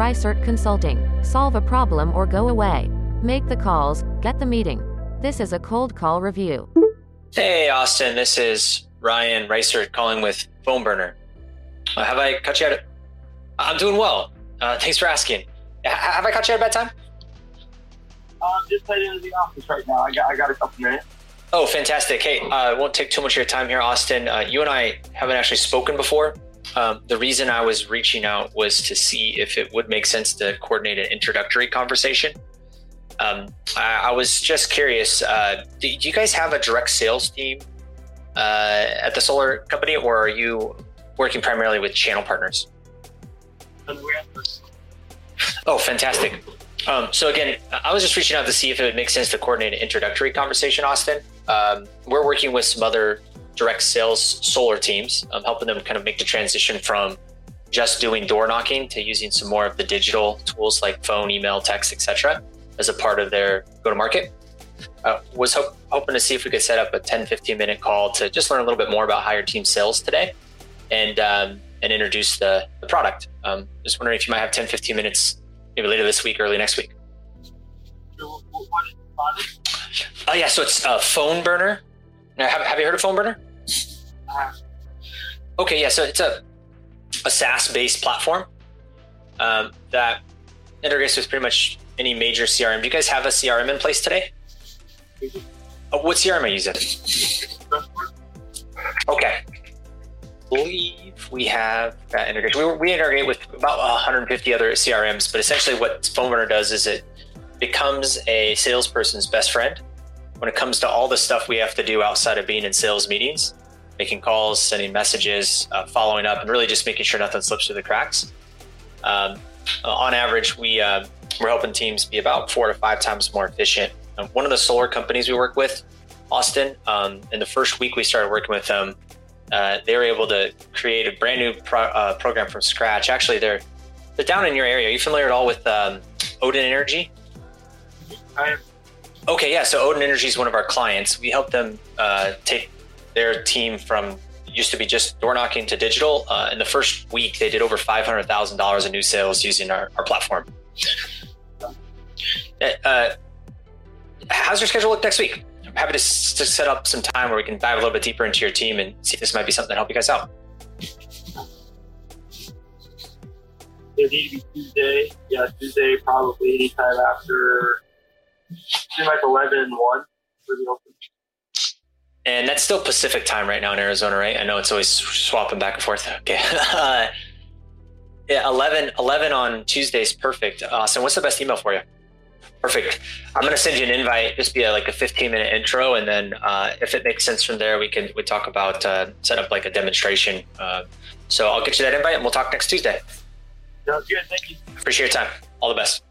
Reisert Consulting. Solve a problem or go away. Make the calls, get the meeting. This is a cold call review. Hey, Austin, this is Ryan Reisert calling with Phone Burner. Have I caught you out? I'm doing well. Thanks for asking. Have I caught you at a bad time? I'm just heading into the office right now. I got a couple minutes. Oh, fantastic. Hey, I won't take too much of your time here, Austin. You and I haven't actually spoken before. The reason I was reaching out was to see if it would make sense to coordinate an introductory conversation. I was just curious, do you guys have a direct sales team at the solar company, or are you working primarily with channel partners? Oh, fantastic. So again, I was just reaching out to see if it would make sense to coordinate an introductory conversation, Austin. We're working with some other direct sales solar teams. I'm helping them kind of make the transition from just doing door knocking to using some more of the digital tools like phone, email, text, etc. as a part of their go-to-market. Was hoping to see if we could set up a 10-15 minute call to just learn a little bit more about higher team sales today and introduce the product. Just wondering if you might have 10-15 minutes maybe later this week, early next week. Oh yeah, so it's Phone Burner. Now, have you heard of Phone Burner? Okay, yeah, so it's a SaaS-based platform that integrates with pretty much any major CRM. Do you guys have a CRM in place today? What CRM are you using? Okay. I believe we have that integration. We integrate with about 150 other CRMs, but essentially what Phone Burner does is it becomes a salesperson's best friend when it comes to all the stuff we have to do outside of being in sales meetings, making calls, sending messages, following up, and really just making sure nothing slips through the cracks. On average, we're helping teams be about 4 to 5 times more efficient. One of the solar companies we work with, Austin, in the first week we started working with them, they were able to create a brand new program from scratch. Actually, they're down in your area. Are you familiar at all with Odin Energy? I am. Okay, yeah. So Odin Energy is one of our clients. We help them take their team from used to be just door knocking to digital. In the first week, they did over $500,000 in new sales using our platform. How's your schedule look next week? I'm happy to set up some time where we can dive a little bit deeper into your team and see if this might be something to help you guys out. It needs to be Tuesday. Yeah, Tuesday probably anytime after like 11 and 1. And that's still Pacific time right now in Arizona, right? I know it's always swapping back and forth. Okay. Yeah, 11 on Tuesday is perfect. Austin, what's the best email for you? Perfect. I'm going to send you an invite, just be like a 15-minute intro. And then if it makes sense from there, we talk about set up like a demonstration. So I'll get you that invite and we'll talk next Tuesday. Sounds good. Thank you. Appreciate your time. All the best.